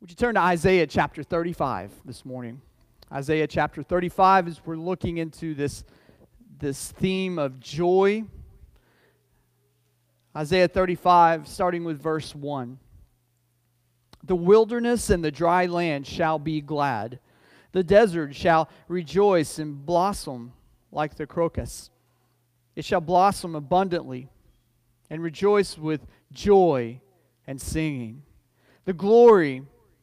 Would you turn to Isaiah chapter 35 this morning? Isaiah chapter 35, as we're looking into this theme of joy. Isaiah 35, starting with verse 1. The wilderness and the dry land shall be glad. The desert shall rejoice and blossom like the crocus. It shall blossom abundantly and rejoice with joy and singing. The glory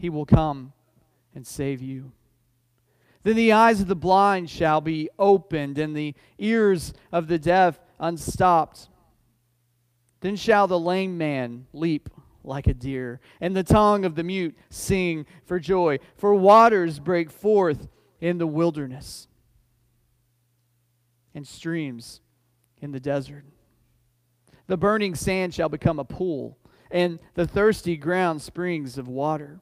he will come and save you. Then the eyes of the blind shall be opened, and the ears of the deaf unstopped. Then shall the lame man leap like a deer, and the tongue of the mute sing for joy, for waters break forth in the wilderness, and streams in the desert. The burning sand shall become a pool, and the thirsty ground springs of water.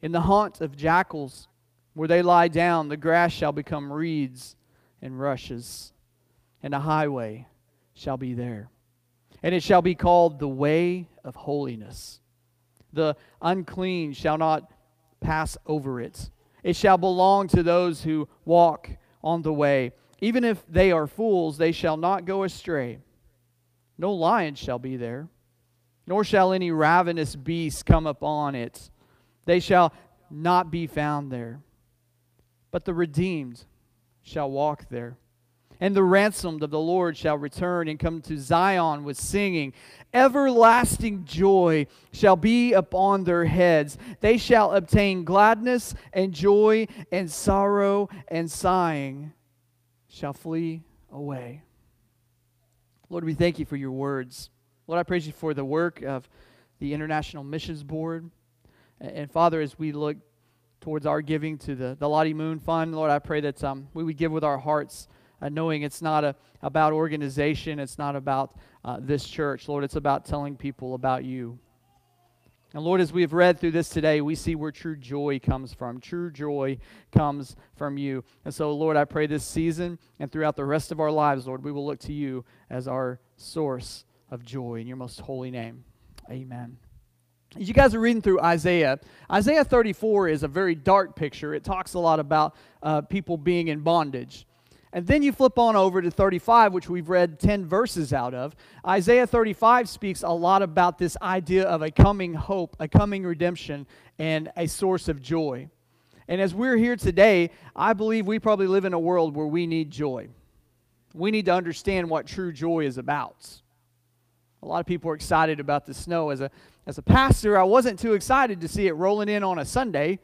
In the haunt of jackals, where they lie down, the grass shall become reeds and rushes, and a highway shall be there. And it shall be called the way of holiness. The unclean shall not pass over it. It shall belong to those who walk on the way. Even if they are fools, they shall not go astray. No lion shall be there, nor shall any ravenous beast come upon it. They shall not be found there. But the redeemed shall walk there. And the ransomed of the Lord shall return and come to Zion with singing. Everlasting joy shall be upon their heads. They shall obtain gladness and joy, and sorrow and sighing shall flee away. Lord, we thank you for your words. Lord, I praise you for the work of the International Missions Board. And Father, as we look towards our giving to the Lottie Moon Fund, Lord, I pray that we would give with our hearts, knowing it's not about organization, it's not about this church. Lord, it's about telling people about you. And Lord, as we have read through this today, we see where true joy comes from. True joy comes from you. And so, Lord, I pray this season and throughout the rest of our lives, Lord, we will look to you as our source of joy. In your most holy name, amen. As you guys are reading through Isaiah, Isaiah 34 is a very dark picture. It talks a lot about people being in bondage. And then you flip on over to 35, which we've read 10 verses out of. Isaiah 35 speaks a lot about this idea of a coming hope, a coming redemption, and a source of joy. And as we're here today, I believe we probably live in a world where we need joy. We need to understand what true joy is about. A lot of people are excited about the snow. As a pastor, I wasn't too excited to see it rolling in on a Sunday,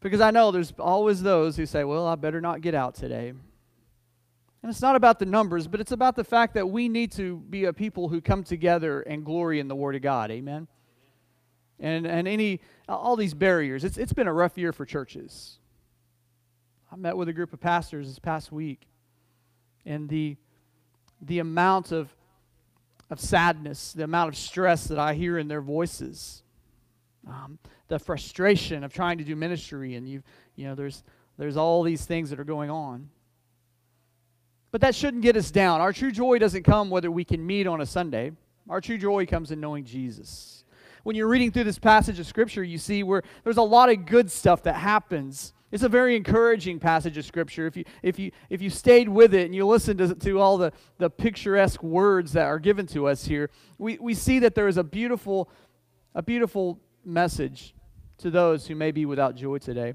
because I know there's always those who say, well, I better not get out today. And it's not about the numbers, but it's about the fact that we need to be a people who come together and glory in the Word of God. Amen? And all these barriers. It's been a rough year for churches. I met with a group of pastors this past week, and the amount of sadness, the amount of stress that I hear in their voices, the frustration of trying to do ministry, and you know there's all these things that are going on. But that shouldn't get us down. Our true joy doesn't come whether we can meet on a Sunday. Our true joy comes in knowing Jesus. When you're reading through this passage of Scripture, you see where there's a lot of good stuff that happens. It's a very encouraging passage of Scripture. If you stayed with it and you listened to all the picturesque words that are given to us here, we see that there is a beautiful message to those who may be without joy today.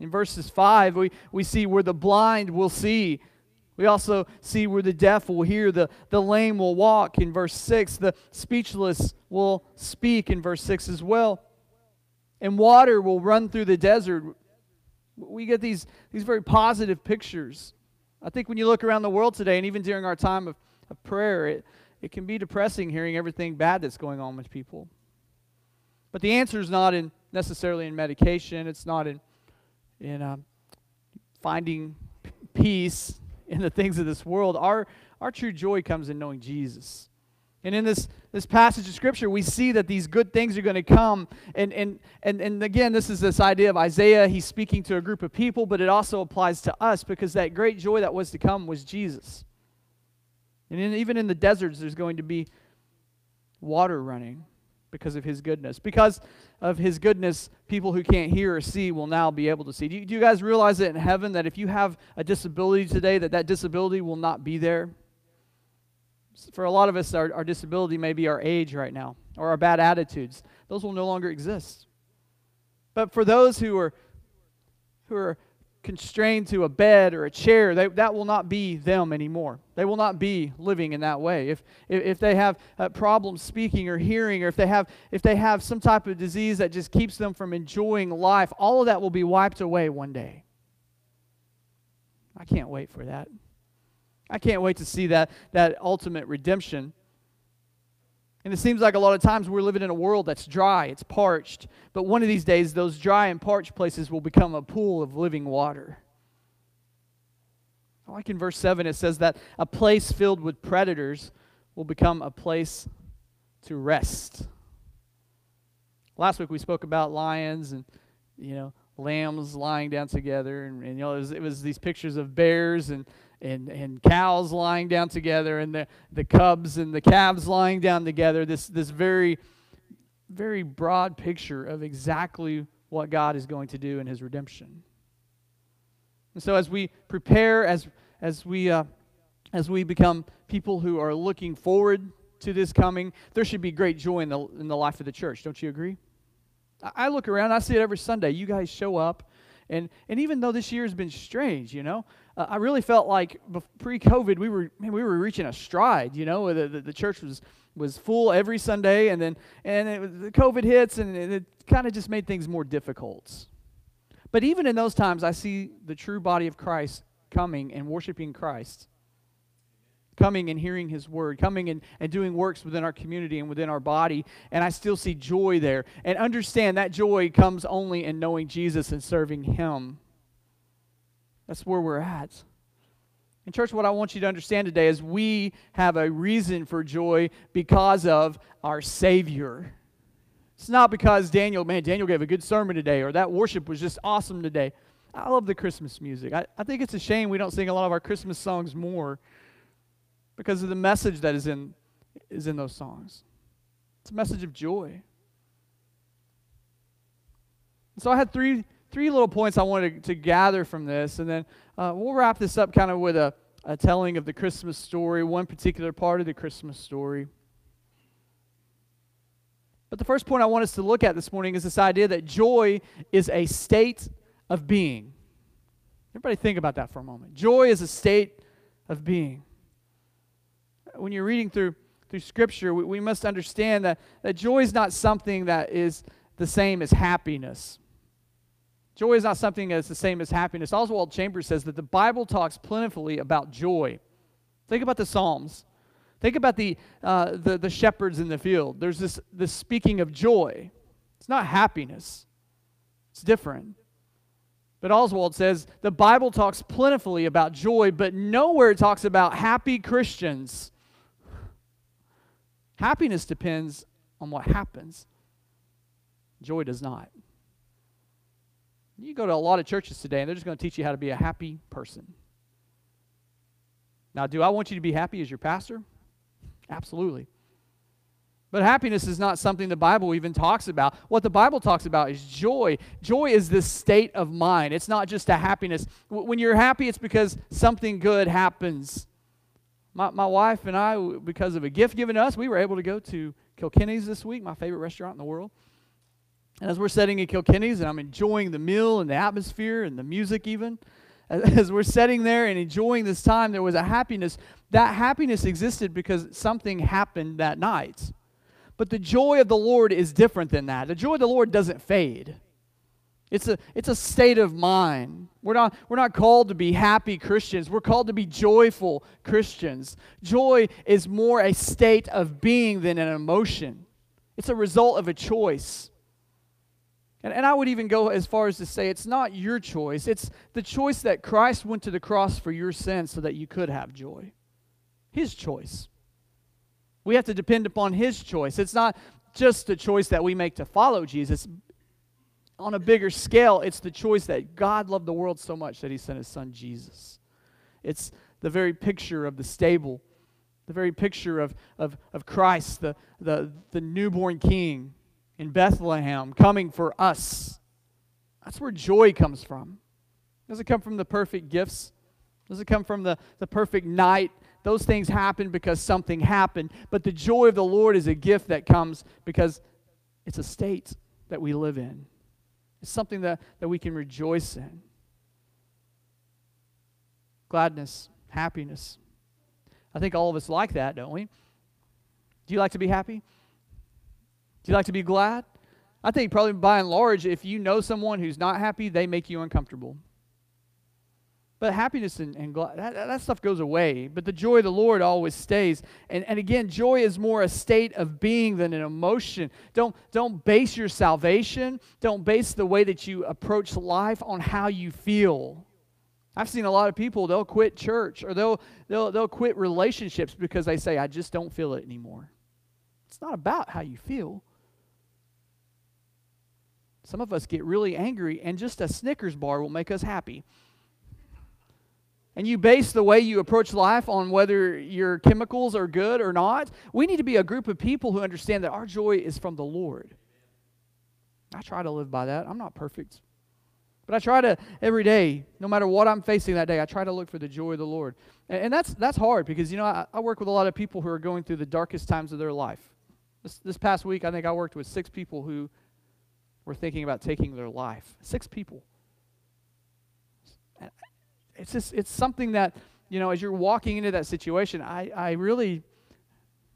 In verses 5, we see where the blind will see. We also see where the deaf will hear, the lame will walk in verse 6, the speechless will speak in verse 6 as well, and water will run through the desert. We get these very positive pictures. I think when you look around the world today, and even during our time of prayer, it can be depressing hearing everything bad that's going on with people. But the answer is not in necessarily in medication. It's not in finding peace in the things of this world. Our true joy comes in knowing Jesus. And in this passage of Scripture, we see that these good things are going to come. And again, this is this idea of Isaiah. He's speaking to a group of people, but it also applies to us because that great joy that was to come was Jesus. And even in the deserts, there's going to be water running because of His goodness. Because of His goodness, people who can't hear or see will now be able to see. Do you guys realize that in heaven, that if you have a disability today, that disability will not be there? For a lot of us, our disability may be our age right now, or our bad attitudes. Those will no longer exist. But for those who are constrained to a bed or a chair, that will not be them anymore. They will not be living in that way. If they have problems speaking or hearing, or if they have some type of disease that just keeps them from enjoying life, all of that will be wiped away one day. I can't wait for that. I can't wait to see that ultimate redemption. And it seems like a lot of times we're living in a world that's dry, it's parched. But one of these days, those dry and parched places will become a pool of living water. Like in verse 7, it says that a place filled with predators will become a place to rest. Last week we spoke about lions and, lambs lying down together. And it was these pictures of bears and cows lying down together, and the cubs and the calves lying down together, this very, very broad picture of exactly what God is going to do in His redemption. And so as we prepare, as we become people who are looking forward to this coming, there should be great joy in the life of the church. Don't you agree? I look around, I see it every Sunday. You guys show up, and even though this year has been strange, I really felt like pre-COVID we were reaching a stride. The church was full every Sunday, and then COVID hits, and it kind of just made things more difficult. But even in those times, I see the true body of Christ coming and worshiping Christ, coming and hearing His word, coming and doing works within our community and within our body, and I still see joy there. And understand that joy comes only in knowing Jesus and serving Him. That's where we're at. And church, what I want you to understand today is we have a reason for joy because of our Savior. It's not because Daniel gave a good sermon today, or that worship was just awesome today. I love the Christmas music. I think it's a shame we don't sing a lot of our Christmas songs more because of the message that is in those songs. It's a message of joy. So I had three little points I wanted to gather from this, and then we'll wrap this up kind of with a telling of the Christmas story, one particular part of the Christmas story. But the first point I want us to look at this morning is this idea that joy is a state of being. Everybody think about that for a moment. Joy is a state of being. When you're reading through Scripture, we must understand that joy is not something that is the same as happiness. Joy is not something that's the same as happiness. Oswald Chambers says that the Bible talks plentifully about joy. Think about the Psalms. Think about the shepherds in the field. There's this speaking of joy. It's not happiness. It's different. But Oswald says the Bible talks plentifully about joy, but nowhere it talks about happy Christians. Happiness depends on what happens. Joy does not. You go to a lot of churches today, and they're just going to teach you how to be a happy person. Now, do I want you to be happy as your pastor? Absolutely. But happiness is not something the Bible even talks about. What the Bible talks about is joy. Joy is this state of mind. It's not just a happiness. When you're happy, it's because something good happens. My wife and I, because of a gift given to us, we were able to go to Kilkenny's this week, my favorite restaurant in the world. And as we're sitting at Kilkenny's, and I'm enjoying the meal and the atmosphere and the music even, as we're sitting there and enjoying this time, there was a happiness. That happiness existed because something happened that night. But the joy of the Lord is different than that. The joy of the Lord doesn't fade. It's a state of mind. We're not called to be happy Christians. We're called to be joyful Christians. Joy is more a state of being than an emotion. It's a result of a choice. And I would even go as far as to say it's not your choice. It's the choice that Christ went to the cross for your sins so that you could have joy. His choice. We have to depend upon His choice. It's not just the choice that we make to follow Jesus. On a bigger scale, it's the choice that God loved the world so much that He sent His Son Jesus. It's the very picture of the stable, the very picture of Christ, the newborn King in Bethlehem, coming for us. That's where joy comes from. Does it come from the perfect gifts? Does it come from the perfect night? Those things happen because something happened. But the joy of the Lord is a gift that comes because it's a state that we live in. It's something that we can rejoice in. Gladness, happiness. I think all of us like that, don't we? Do you like to be happy? Do you like to be glad? I think probably by and large, if you know someone who's not happy, they make you uncomfortable. But happiness and glad, that stuff goes away. But the joy of the Lord always stays. And again, joy is more a state of being than an emotion. Don't base your salvation. Don't base the way that you approach life on how you feel. I've seen a lot of people, they'll quit church or they'll quit relationships because they say, I just don't feel it anymore. It's not about how you feel. Some of us get really angry and just a Snickers bar will make us happy. And you base the way you approach life on whether your chemicals are good or not. We need to be a group of people who understand that our joy is from the Lord. I try to live by that. I'm not perfect. But I try to, every day, no matter what I'm facing that day, I try to look for the joy of the Lord. And that's hard because, you know, I work with a lot of people who are going through the darkest times of their life. This past week, I think I worked with 6 people who were thinking about taking their life. 6 people. It's something that, you know, as you're walking into that situation, I really,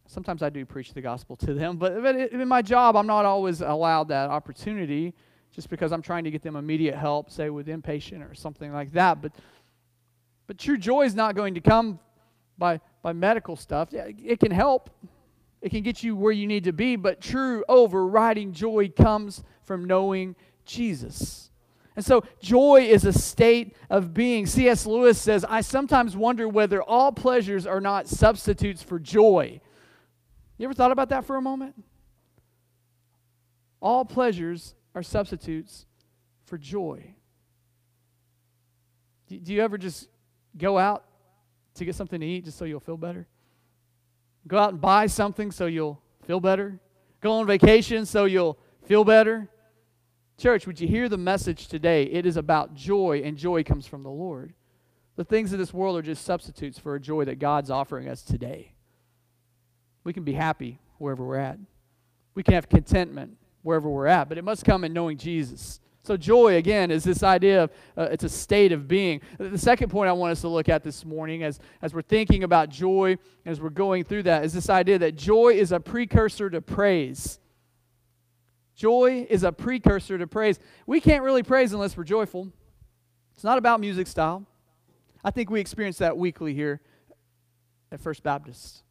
sometimes I do preach the gospel to them, but in my job, I'm not always allowed that opportunity just because I'm trying to get them immediate help, say with inpatient or something like that. But true joy is not going to come by medical stuff. It can help. It can get you where you need to be, but true overriding joy comes from knowing Jesus. And so joy is a state of being. C.S. Lewis says, I sometimes wonder whether all pleasures are not substitutes for joy. You ever thought about that for a moment? All pleasures are substitutes for joy. Do you ever just go out to get something to eat just so you'll feel better? Go out and buy something so you'll feel better? Go on vacation so you'll feel better? Church, would you hear the message today? It is about joy, and joy comes from the Lord. The things of this world are just substitutes for a joy that God's offering us today. We can be happy wherever we're at. We can have contentment wherever we're at, but it must come in knowing Jesus. So joy, again, is this idea of it's a state of being. The second point I want us to look at this morning as we're thinking about joy, as we're going through that, is this idea that joy is a precursor to praise. Joy is a precursor to praise. We can't really praise unless we're joyful. It's not about music style. I think we experience that weekly here at First Baptist.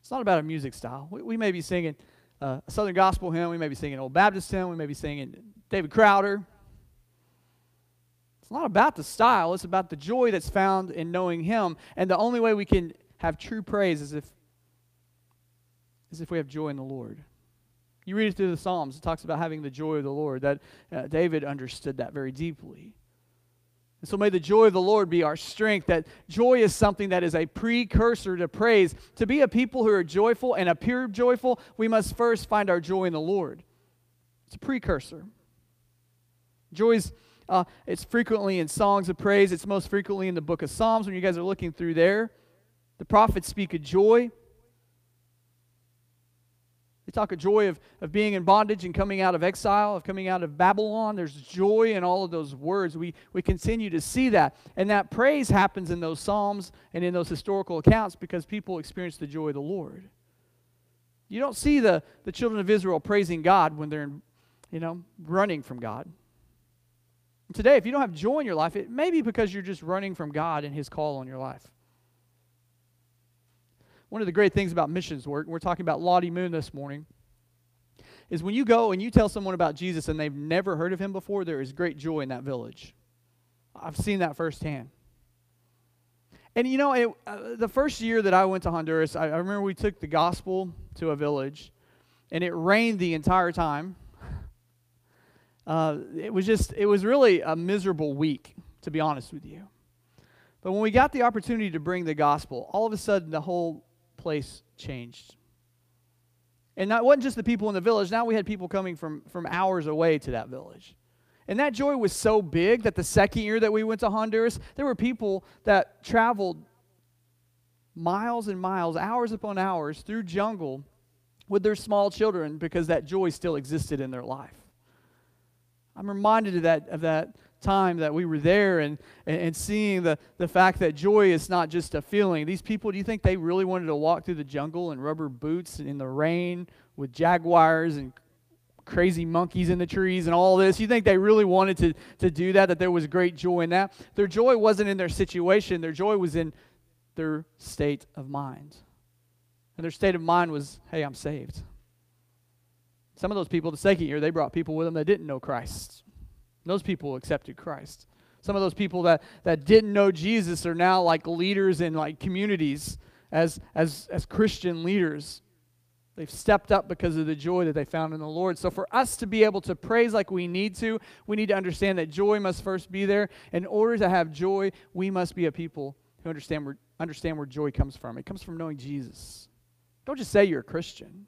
It's not about a music style. We may be singing a Southern Gospel hymn. We may be singing an Old Baptist hymn. We may be singing David Crowder. It's not about the style. It's about the joy that's found in knowing Him. And the only way we can have true praise is if we have joy in the Lord. You read it through the Psalms, it talks about having the joy of the Lord, that David understood that very deeply. And so may the joy of the Lord be our strength, that joy is something that is a precursor to praise. To be a people who are joyful and appear joyful, we must first find our joy in the Lord. It's a precursor. Joy's it's frequently in songs of praise. It's most frequently in the book of Psalms. When you guys are looking through there, the prophets speak of joy. They talk of joy of being in bondage and coming out of exile, of coming out of Babylon. There's joy in all of those words. We continue to see that. And that praise happens in those Psalms and in those historical accounts because people experience the joy of the Lord. You don't see the children of Israel praising God when they're, running from God. And today, if you don't have joy in your life, it may be because you're just running from God and His call on your life. One of the great things about missions work, and we're talking about Lottie Moon this morning, is when you go and you tell someone about Jesus and they've never heard of him before, there is great joy in that village. I've seen that firsthand. And you know, the first year that I went to Honduras, I remember we took the gospel to a village, and it rained the entire time. It was really a miserable week, to be honest with you. But when we got the opportunity to bring the gospel, all of a sudden the whole place changed. And that wasn't just the people in the village. Now we had people coming from hours away to that village. And that joy was so big that the second year that we went to Honduras, there were people that traveled miles and miles, hours upon hours, through jungle with their small children because that joy still existed in their life. I'm reminded of that time that we were there and seeing the fact that joy is not just a feeling. These people, do you think they really wanted to walk through the jungle in rubber boots and in the rain with jaguars and crazy monkeys in the trees and all this? You think they really wanted to do that, that there was great joy in that? Their joy wasn't in their situation. Their joy was in their state of mind. And their state of mind was, hey, I'm saved. Some of those people, the second year, they brought people with them that didn't know Christ. Those people accepted Christ. Some of those people that didn't know Jesus are now like leaders in like communities as Christian leaders. They've stepped up because of the joy that they found in the Lord. So for us to be able to praise like we need to understand that joy must first be there. In order to have joy, we must be a people who understand where joy comes from. It comes from knowing Jesus. Don't just say you're a Christian.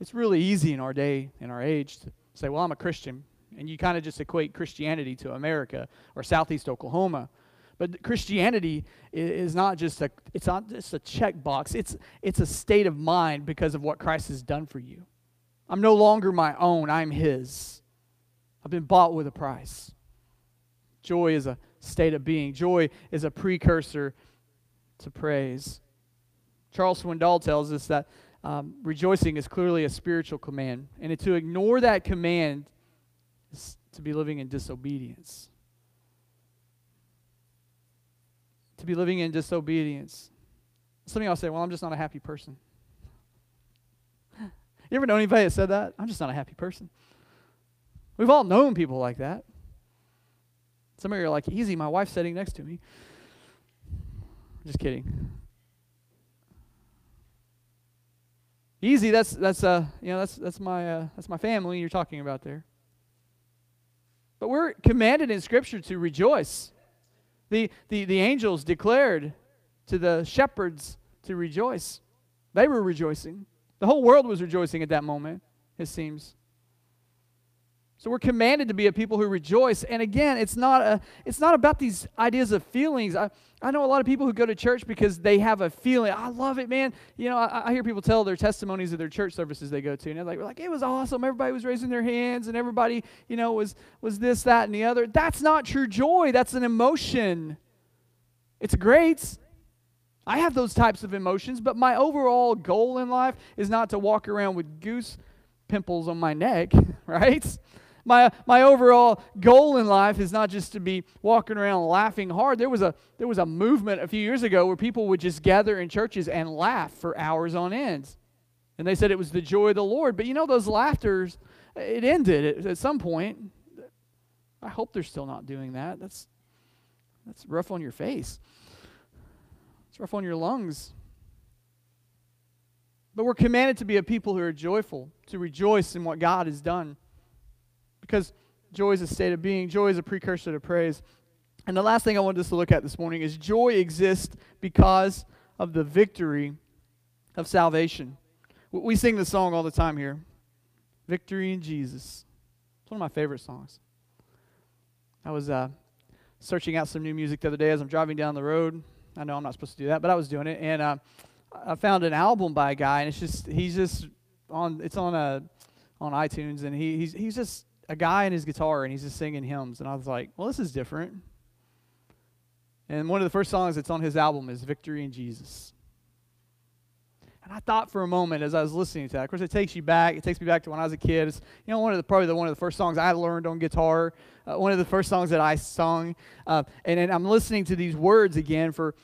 It's really easy in our day, in our age, to say, well, I'm a Christian. And you kind of just equate Christianity to America or Southeast Oklahoma. But Christianity is not just a checkbox. It's a state of mind because of what Christ has done for you. I'm no longer my own. I'm His. I've been bought with a price. Joy is a state of being. Joy is a precursor to praise. Charles Swindoll tells us that rejoicing is clearly a spiritual command, and to ignore that command is to be living in disobedience. To be living in disobedience. Some of y'all say, well, I'm just not a happy person. You ever know anybody that said that? I'm just not a happy person. We've all known people like that. Some of you are like, easy, my wife's sitting next to me. Just kidding. Easy, that's my family you're talking about there. But we're commanded in Scripture to rejoice. The angels declared to the shepherds to rejoice. They were rejoicing. The whole world was rejoicing at that moment, it seems. So we're commanded to be a people who rejoice. And again, it's not about these ideas of feelings. I know a lot of people who go to church because they have a feeling. I love it, man. You know, I hear people tell their testimonies of their church services they go to. And they're like, it was awesome. Everybody was raising their hands. And everybody, you know, was this, that, and the other. That's not true joy. That's an emotion. It's great. I have those types of emotions. But my overall goal in life is not to walk around with goose pimples on my neck, right? My overall goal in life is not just to be walking around laughing hard. There was a movement a few years ago where people would just gather in churches and laugh for hours on end. And they said it was the joy of the Lord. But you know, those laughters, it ended at some point. I hope they're still not doing that. That's rough on your face. It's rough on your lungs. But we're commanded to be a people who are joyful, to rejoice in what God has done. Because joy is a state of being. Joy is a precursor to praise. And the last thing I want us to look at this morning is joy exists because of the victory of salvation. We sing this song all the time here, Victory in Jesus. It's one of my favorite songs. I was searching out some new music the other day as I'm driving down the road. I know I'm not supposed to do that, but I was doing it. And I found an album by a guy, and it's on iTunes, and he's just a guy and his guitar, and he's just singing hymns. And I was like, well, this is different. And one of the first songs that's on his album is Victory in Jesus. And I thought for a moment as I was listening to that, of course, it takes me back to when I was a kid. It's, you know, one of the first songs I learned on guitar, one of the first songs that I sung. And then I'm listening to these words again for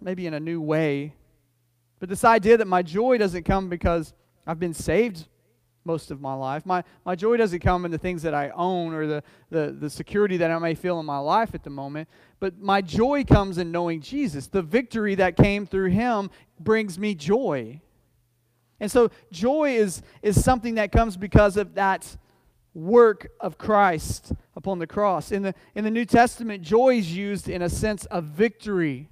maybe in a new way. But this idea that my joy doesn't come because I've been saved most of my life. My joy doesn't come in the things that I own or the security that I may feel in my life at the moment, but my joy comes in knowing Jesus. The victory that came through him brings me joy. And so joy is something that comes because of that work of Christ upon the cross. In the New Testament, joy is used in a sense of victory.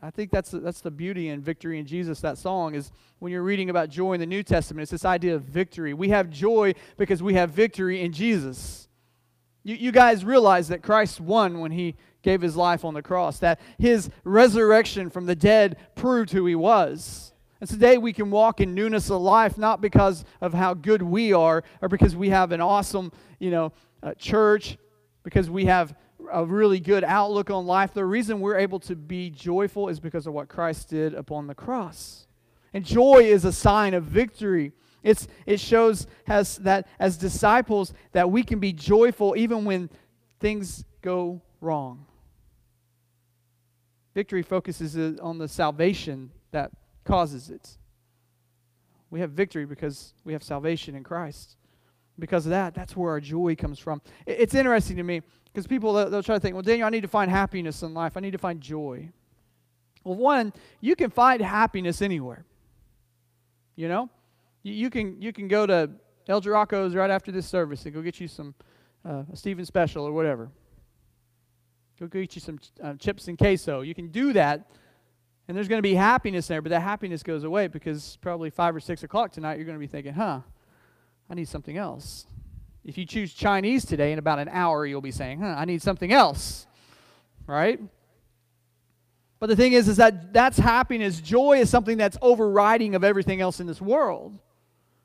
I think that's the beauty in Victory in Jesus, that song, is when you're reading about joy in the New Testament, it's this idea of victory. We have joy because we have victory in Jesus. You guys realize that Christ won when he gave his life on the cross, that his resurrection from the dead proved who he was. And today we can walk in newness of life, not because of how good we are or because we have an awesome, church, because we have a really good outlook on life. The reason we're able to be joyful is because of what Christ did upon the cross. And joy is a sign of victory. It shows that as disciples that we can be joyful even when things go wrong. Victory focuses on the salvation that causes it. We have victory because we have salvation in Christ. Because of that, that's where our joy comes from. It's interesting to me because people, they'll try to think, well, Daniel, I need to find happiness in life. I need to find joy. Well, one, you can find happiness anywhere. You know? You can go to El Jeroco's right after this service and go get you some a Stephen special or whatever. Go get you some chips and queso. You can do that, and there's going to be happiness there, but that happiness goes away because probably 5 or 6 o'clock tonight you're going to be thinking, I need something else. If you choose Chinese today, in about an hour you'll be saying, I need something else, right? But the thing is that that's happiness. Joy is something that's overriding of everything else in this world.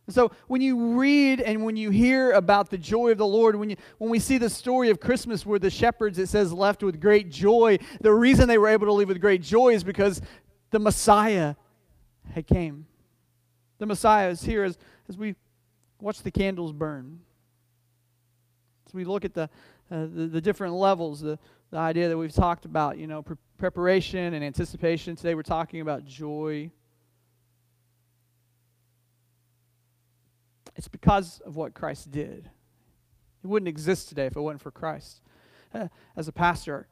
And so when you read and when you hear about the joy of the Lord, when we see the story of Christmas where the shepherds, it says, left with great joy, the reason they were able to leave with great joy is because the Messiah had came. The Messiah is here as we watch the candles burn. So we look at the different levels, the idea that we've talked about, preparation and anticipation. Today we're talking about joy. It's because of what Christ did. It wouldn't exist today if it wasn't for Christ. As a pastor,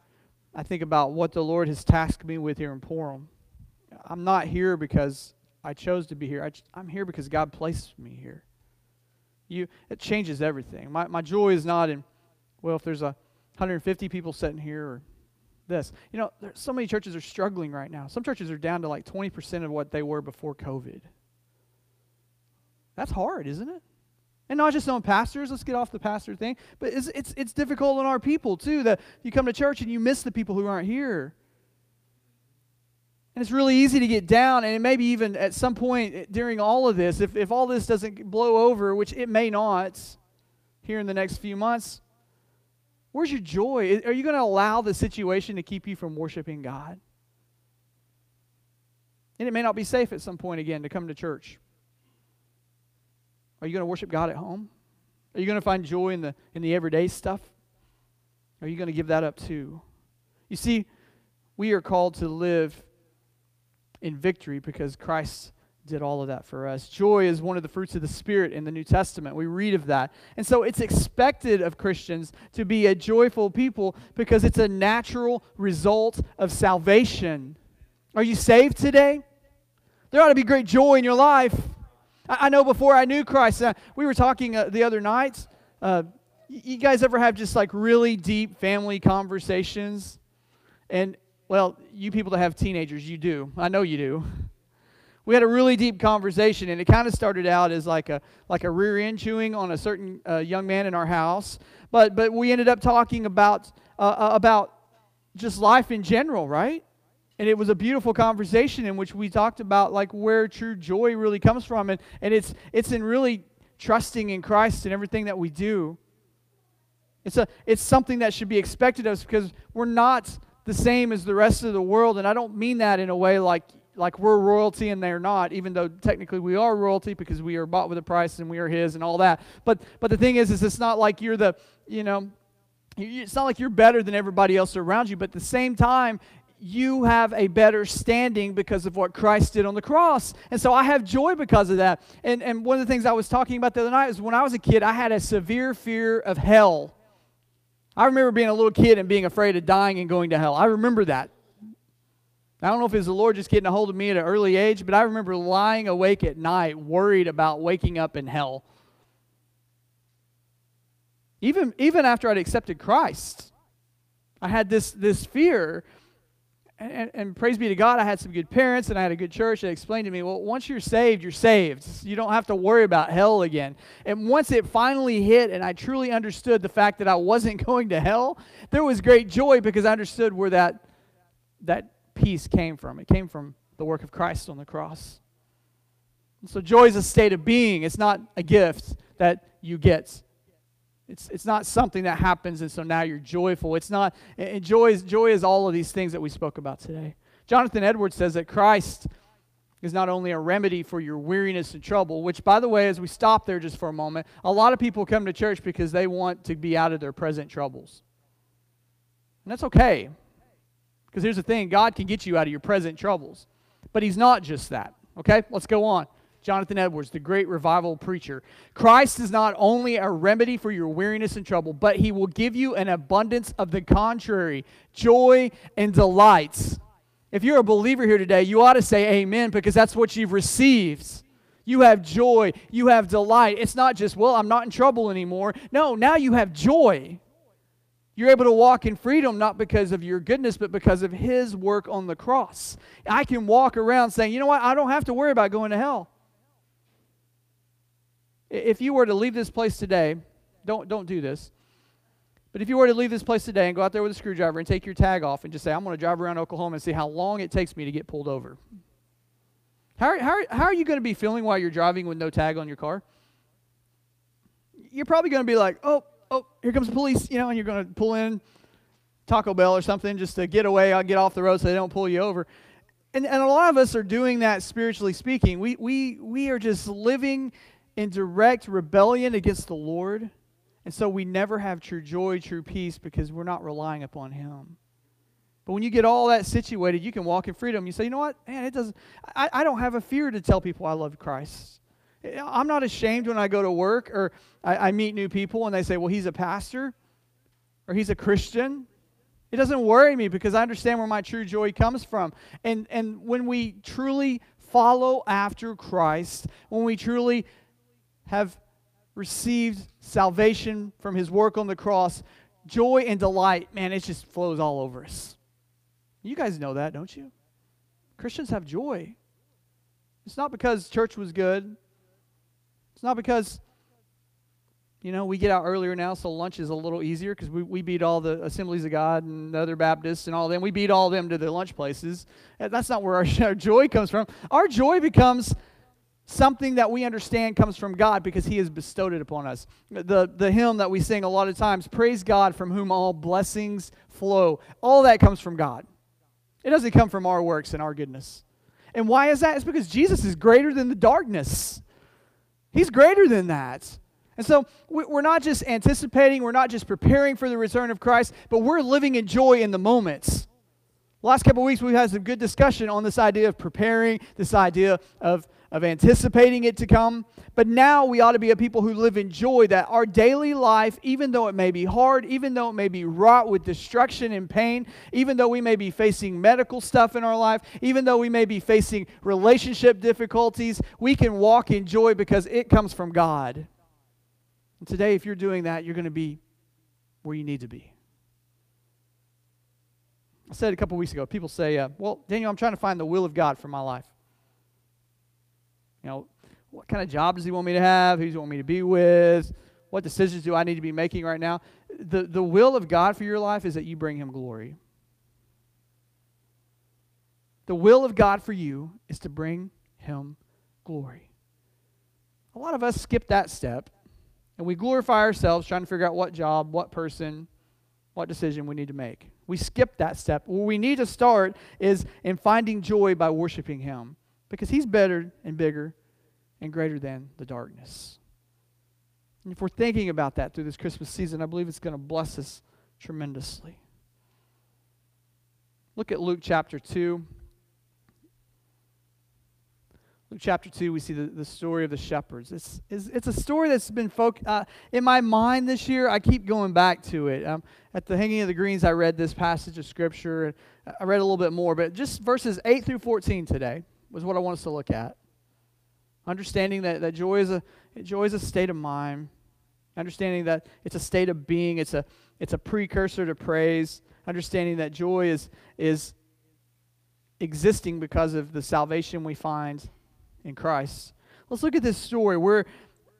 I think about what the Lord has tasked me with here in Porom. I'm not here because I chose to be here. I'm here because God placed me here. It changes everything. My joy is not in, well, if there's 150 people sitting here or this. So many churches are struggling right now. Some churches are down to like 20% of what they were before COVID. That's hard, isn't it? And not just on pastors. Let's get off the pastor thing. But it's difficult on our people, too, that you come to church and you miss the people who aren't here. And it's really easy to get down, and maybe even at some point during all of this, if all this doesn't blow over, which it may not here in the next few months, where's your joy? Are you going to allow the situation to keep you from worshiping God? And it may not be safe at some point again to come to church. Are you going to worship God at home? Are you going to find joy in the everyday stuff? Are you going to give that up too? You see, we are called to live in victory because Christ did all of that for us. Joy is one of the fruits of the Spirit in the New Testament. We read of that. And so it's expected of Christians to be a joyful people because it's a natural result of salvation. Are you saved today? There ought to be great joy in your life. I know before I knew Christ, we were talking the other night. You guys ever have just like really deep family conversations? And well, you people that have teenagers, you do. I know you do. We had a really deep conversation, and it kind of started out as like a rear end chewing on a certain young man in our house. But we ended up talking about just life in general, right? And it was a beautiful conversation in which we talked about like where true joy really comes from, and it's in really trusting in Christ in everything that we do. It's something that should be expected of us because we're not the same as the rest of the world, and I don't mean that in a way like we're royalty and they're not, even though technically we are royalty because we are bought with a price and we are his and all that. But the thing is it's not like you're it's not like you're better than everybody else around you, but at the same time, you have a better standing because of what Christ did on the cross. And so I have joy because of that. And one of the things I was talking about the other night is when I was a kid, I had a severe fear of hell. I remember being a little kid and being afraid of dying and going to hell. I remember that. I don't know if it was the Lord just getting a hold of me at an early age, but I remember lying awake at night worried about waking up in hell. Even after I'd accepted Christ, I had this fear. And praise be to God, I had some good parents and I had a good church that explained to me, well, once you're saved, you're saved. You don't have to worry about hell again. And once it finally hit and I truly understood the fact that I wasn't going to hell, there was great joy because I understood where that peace came from. It came from the work of Christ on the cross. And so joy is a state of being. It's not a gift that you get. It's not something that happens and so now you're joyful. It's not, and joy is all of these things that we spoke about today. Jonathan Edwards says that Christ is not only a remedy for your weariness and trouble, which, by the way, as we stop there just for a moment, a lot of people come to church because they want to be out of their present troubles. And that's okay. Because here's the thing, God can get you out of your present troubles. But He's not just that. Okay, let's go on. Jonathan Edwards, the great revival preacher. Christ is not only a remedy for your weariness and trouble, but He will give you an abundance of the contrary, joy and delights. If you're a believer here today, you ought to say amen, because that's what you've received. You have joy. You have delight. It's not just, well, I'm not in trouble anymore. No, now you have joy. You're able to walk in freedom, not because of your goodness, but because of His work on the cross. I can walk around saying, you know what, I don't have to worry about going to hell. If you were to leave this place today, don't do this, but if you were to leave this place today and go out there with a screwdriver and take your tag off and just say, I'm going to drive around Oklahoma and see how long it takes me to get pulled over. How are you going to be feeling while you're driving with no tag on your car? You're probably going to be like, oh, here comes the police, you know, and you're going to pull in Taco Bell or something just to get away, I'll get off the road so they don't pull you over. And a lot of us are doing that spiritually speaking. We are just living in direct rebellion against the Lord. And so we never have true joy, true peace, because we're not relying upon Him. But when you get all that situated, you can walk in freedom. You say, you know what? Man, it doesn't. I don't have a fear to tell people I love Christ. I'm not ashamed when I go to work or I meet new people and they say, well, he's a pastor or he's a Christian. It doesn't worry me because I understand where my true joy comes from. And when we truly follow after Christ, when we truly have received salvation from His work on the cross, joy and delight, man, it just flows all over us. You guys know that, don't you? Christians have joy. It's not because church was good. It's not because, you know, we get out earlier now, so lunch is a little easier because we beat all the Assemblies of God and the other Baptists and all them. We beat all them to their lunch places. That's not where our joy comes from. Our joy becomes something that we understand comes from God because He has bestowed it upon us. The hymn that we sing a lot of times, praise God from whom all blessings flow. All that comes from God. It doesn't come from our works and our goodness. And why is that? It's because Jesus is greater than the darkness. He's greater than that. And so we're not just anticipating, we're not just preparing for the return of Christ, but we're living in joy in the moments. Last couple of weeks we've had some good discussion on this idea of preparing, this idea of anticipating it to come. But now we ought to be a people who live in joy, that our daily life, even though it may be hard, even though it may be wrought with destruction and pain, even though we may be facing medical stuff in our life, even though we may be facing relationship difficulties, we can walk in joy because it comes from God. And today, if you're doing that, you're going to be where you need to be. I said a couple weeks ago, people say, well, Daniel, I'm trying to find the will of God for my life. You know, what kind of job does He want me to have? Who does He want me to be with? What decisions do I need to be making right now? The will of God for your life is that you bring Him glory. The will of God for you is to bring Him glory. A lot of us skip that step, and we glorify ourselves trying to figure out what job, what person, what decision we need to make. We skip that step. Where we need to start is in finding joy by worshiping Him, because He's better and bigger and greater than the darkness. And if we're thinking about that through this Christmas season, I believe it's going to bless us tremendously. Look at Luke chapter 2. Luke chapter 2, we see the story of the shepherds. It's a story that's been in my mind this year. I keep going back to it. At the Hanging of the Greens, I read this passage of Scripture. And I read a little bit more, but just verses 8 through 14 today was what I want us to look at. Understanding that joy is a state of mind. Understanding that it's a state of being. It's a precursor to praise. Understanding that joy is existing because of the salvation we find in Christ. Let's look at this story where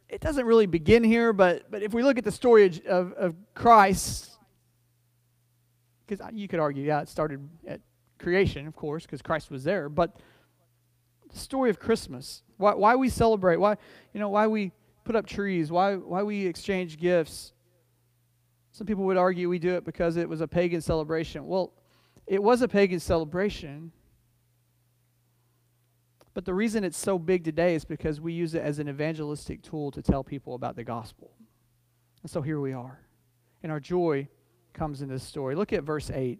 it doesn't really begin here, but if we look at the story of Christ, because you could argue, yeah, it started at creation, of course, because Christ was there, but the story of Christmas, why we celebrate, why we put up trees, why we exchange gifts. Some people would argue we do it because it was a pagan celebration. Well, it was a pagan celebration, but the reason it's so big today is because we use it as an evangelistic tool to tell people about the gospel. And so here we are. And our joy comes in this story. Look at verse 8,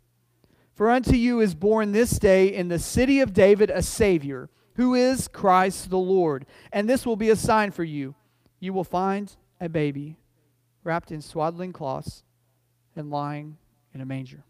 For unto you is born this day in the city of David a Savior, who is Christ the Lord. And this will be a sign for you. You will find a baby wrapped in swaddling cloths and lying in a manger."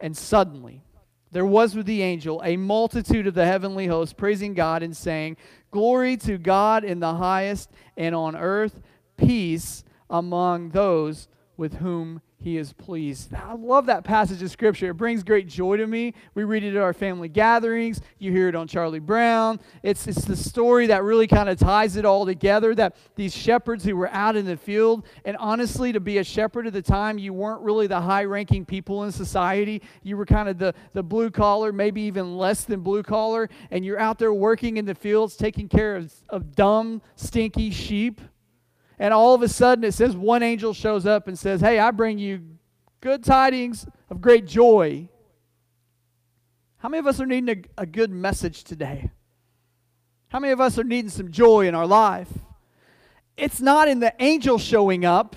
And suddenly there was with the angel a multitude of the heavenly host praising God and saying, "Glory to God in the highest, and on earth peace among those with whom he is pleased." I love that passage of Scripture. It brings great joy to me. We read it at our family gatherings. You hear it on Charlie Brown. It's the story that really kind of ties it all together, that these shepherds who were out in the field, and honestly, to be a shepherd at the time, you weren't really the high-ranking people in society. You were kind of the blue-collar, maybe even less than blue-collar, and you're out there working in the fields, taking care of dumb, stinky sheep. And all of a sudden, it says one angel shows up and says, "Hey, I bring you good tidings of great joy." How many of us are needing a good message today? How many of us are needing some joy in our life? It's not in the angel showing up.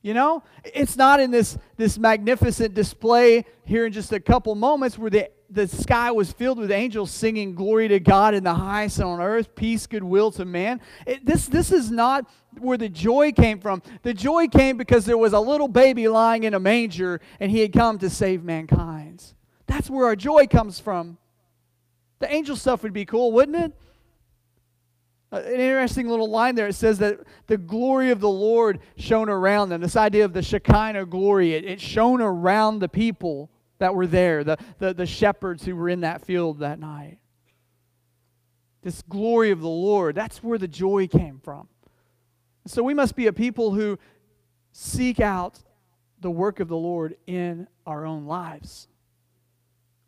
You know? It's not in this magnificent display here in just a couple moments where the sky was filled with angels singing "Glory to God in the highest, and on earth peace, goodwill to man." This is not where the joy came from. The joy came because there was a little baby lying in a manger, and he had come to save mankind. That's where our joy comes from. The angel stuff would be cool, wouldn't it? An interesting little line there. It says that the glory of the Lord shone around them. This idea of the Shekinah glory, it shone around the people that were there, the shepherds who were in that field that night. This glory of the Lord, that's where the joy came from. So we must be a people who seek out the work of the Lord in our own lives.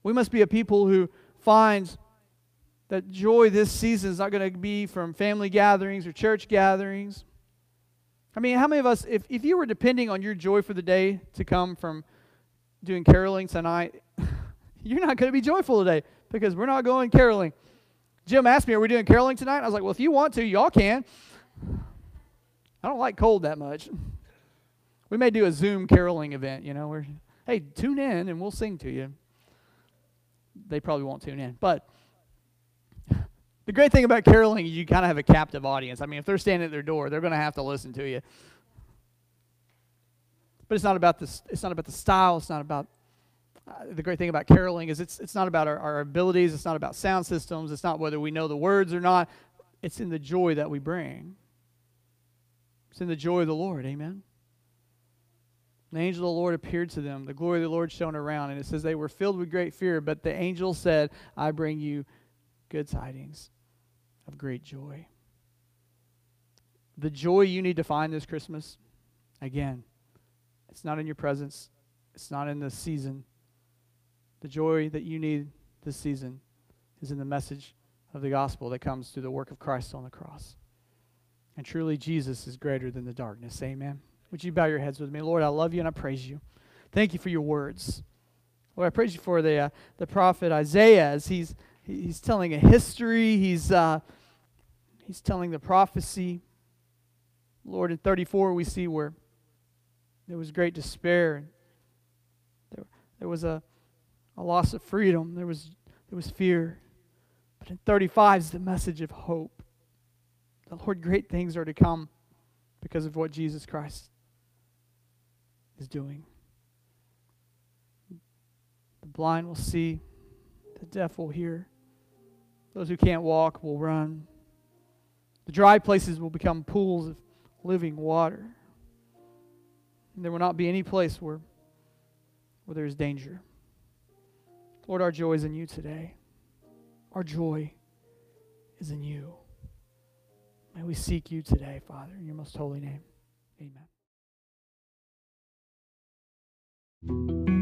We must be a people who find that joy this season is not going to be from family gatherings or church gatherings. I mean, how many of us, if you were depending on your joy for the day to come from doing caroling tonight, you're not going to be joyful today because we're not going caroling. Jim asked me, "Are we doing caroling tonight?" I was like, "Well, if you want to, y'all can. I don't like cold that much." We may do a Zoom caroling event, you know. Hey, tune in and we'll sing to you. They probably won't tune in. But the great thing about caroling is you kind of have a captive audience. I mean, if they're standing at their door, they're going to have to listen to you. But it's not about this. It's not about the style. It's not about the great thing about caroling is it's not about our abilities. It's not about sound systems. It's not whether we know the words or not. It's in the joy that we bring. It's in the joy of the Lord. Amen. The angel of the Lord appeared to them. The glory of the Lord shone around, and it says they were filled with great fear. But the angel said, "I bring you good tidings of great joy." The joy you need to find this Christmas, again, it's not in your presence. It's not in the season. The joy that you need this season is in the message of the gospel that comes through the work of Christ on the cross. And truly, Jesus is greater than the darkness. Amen. Would you bow your heads with me? Lord, I love you and I praise you. Thank you for your words. Lord, I praise you for the prophet Isaiah as he's telling a history. He's telling the prophecy. Lord, in 34 we see where there was great despair, and there was a loss of freedom. There was fear. But in 35 is the message of hope. The Lord, great things are to come because of what Jesus Christ is doing. The blind will see, the deaf will hear, those who can't walk will run, the dry places will become pools of living water, and there will not be any place where there is danger. Lord, our joy is in you today. Our joy is in you. And we seek you today, Father, in your most holy name. Amen.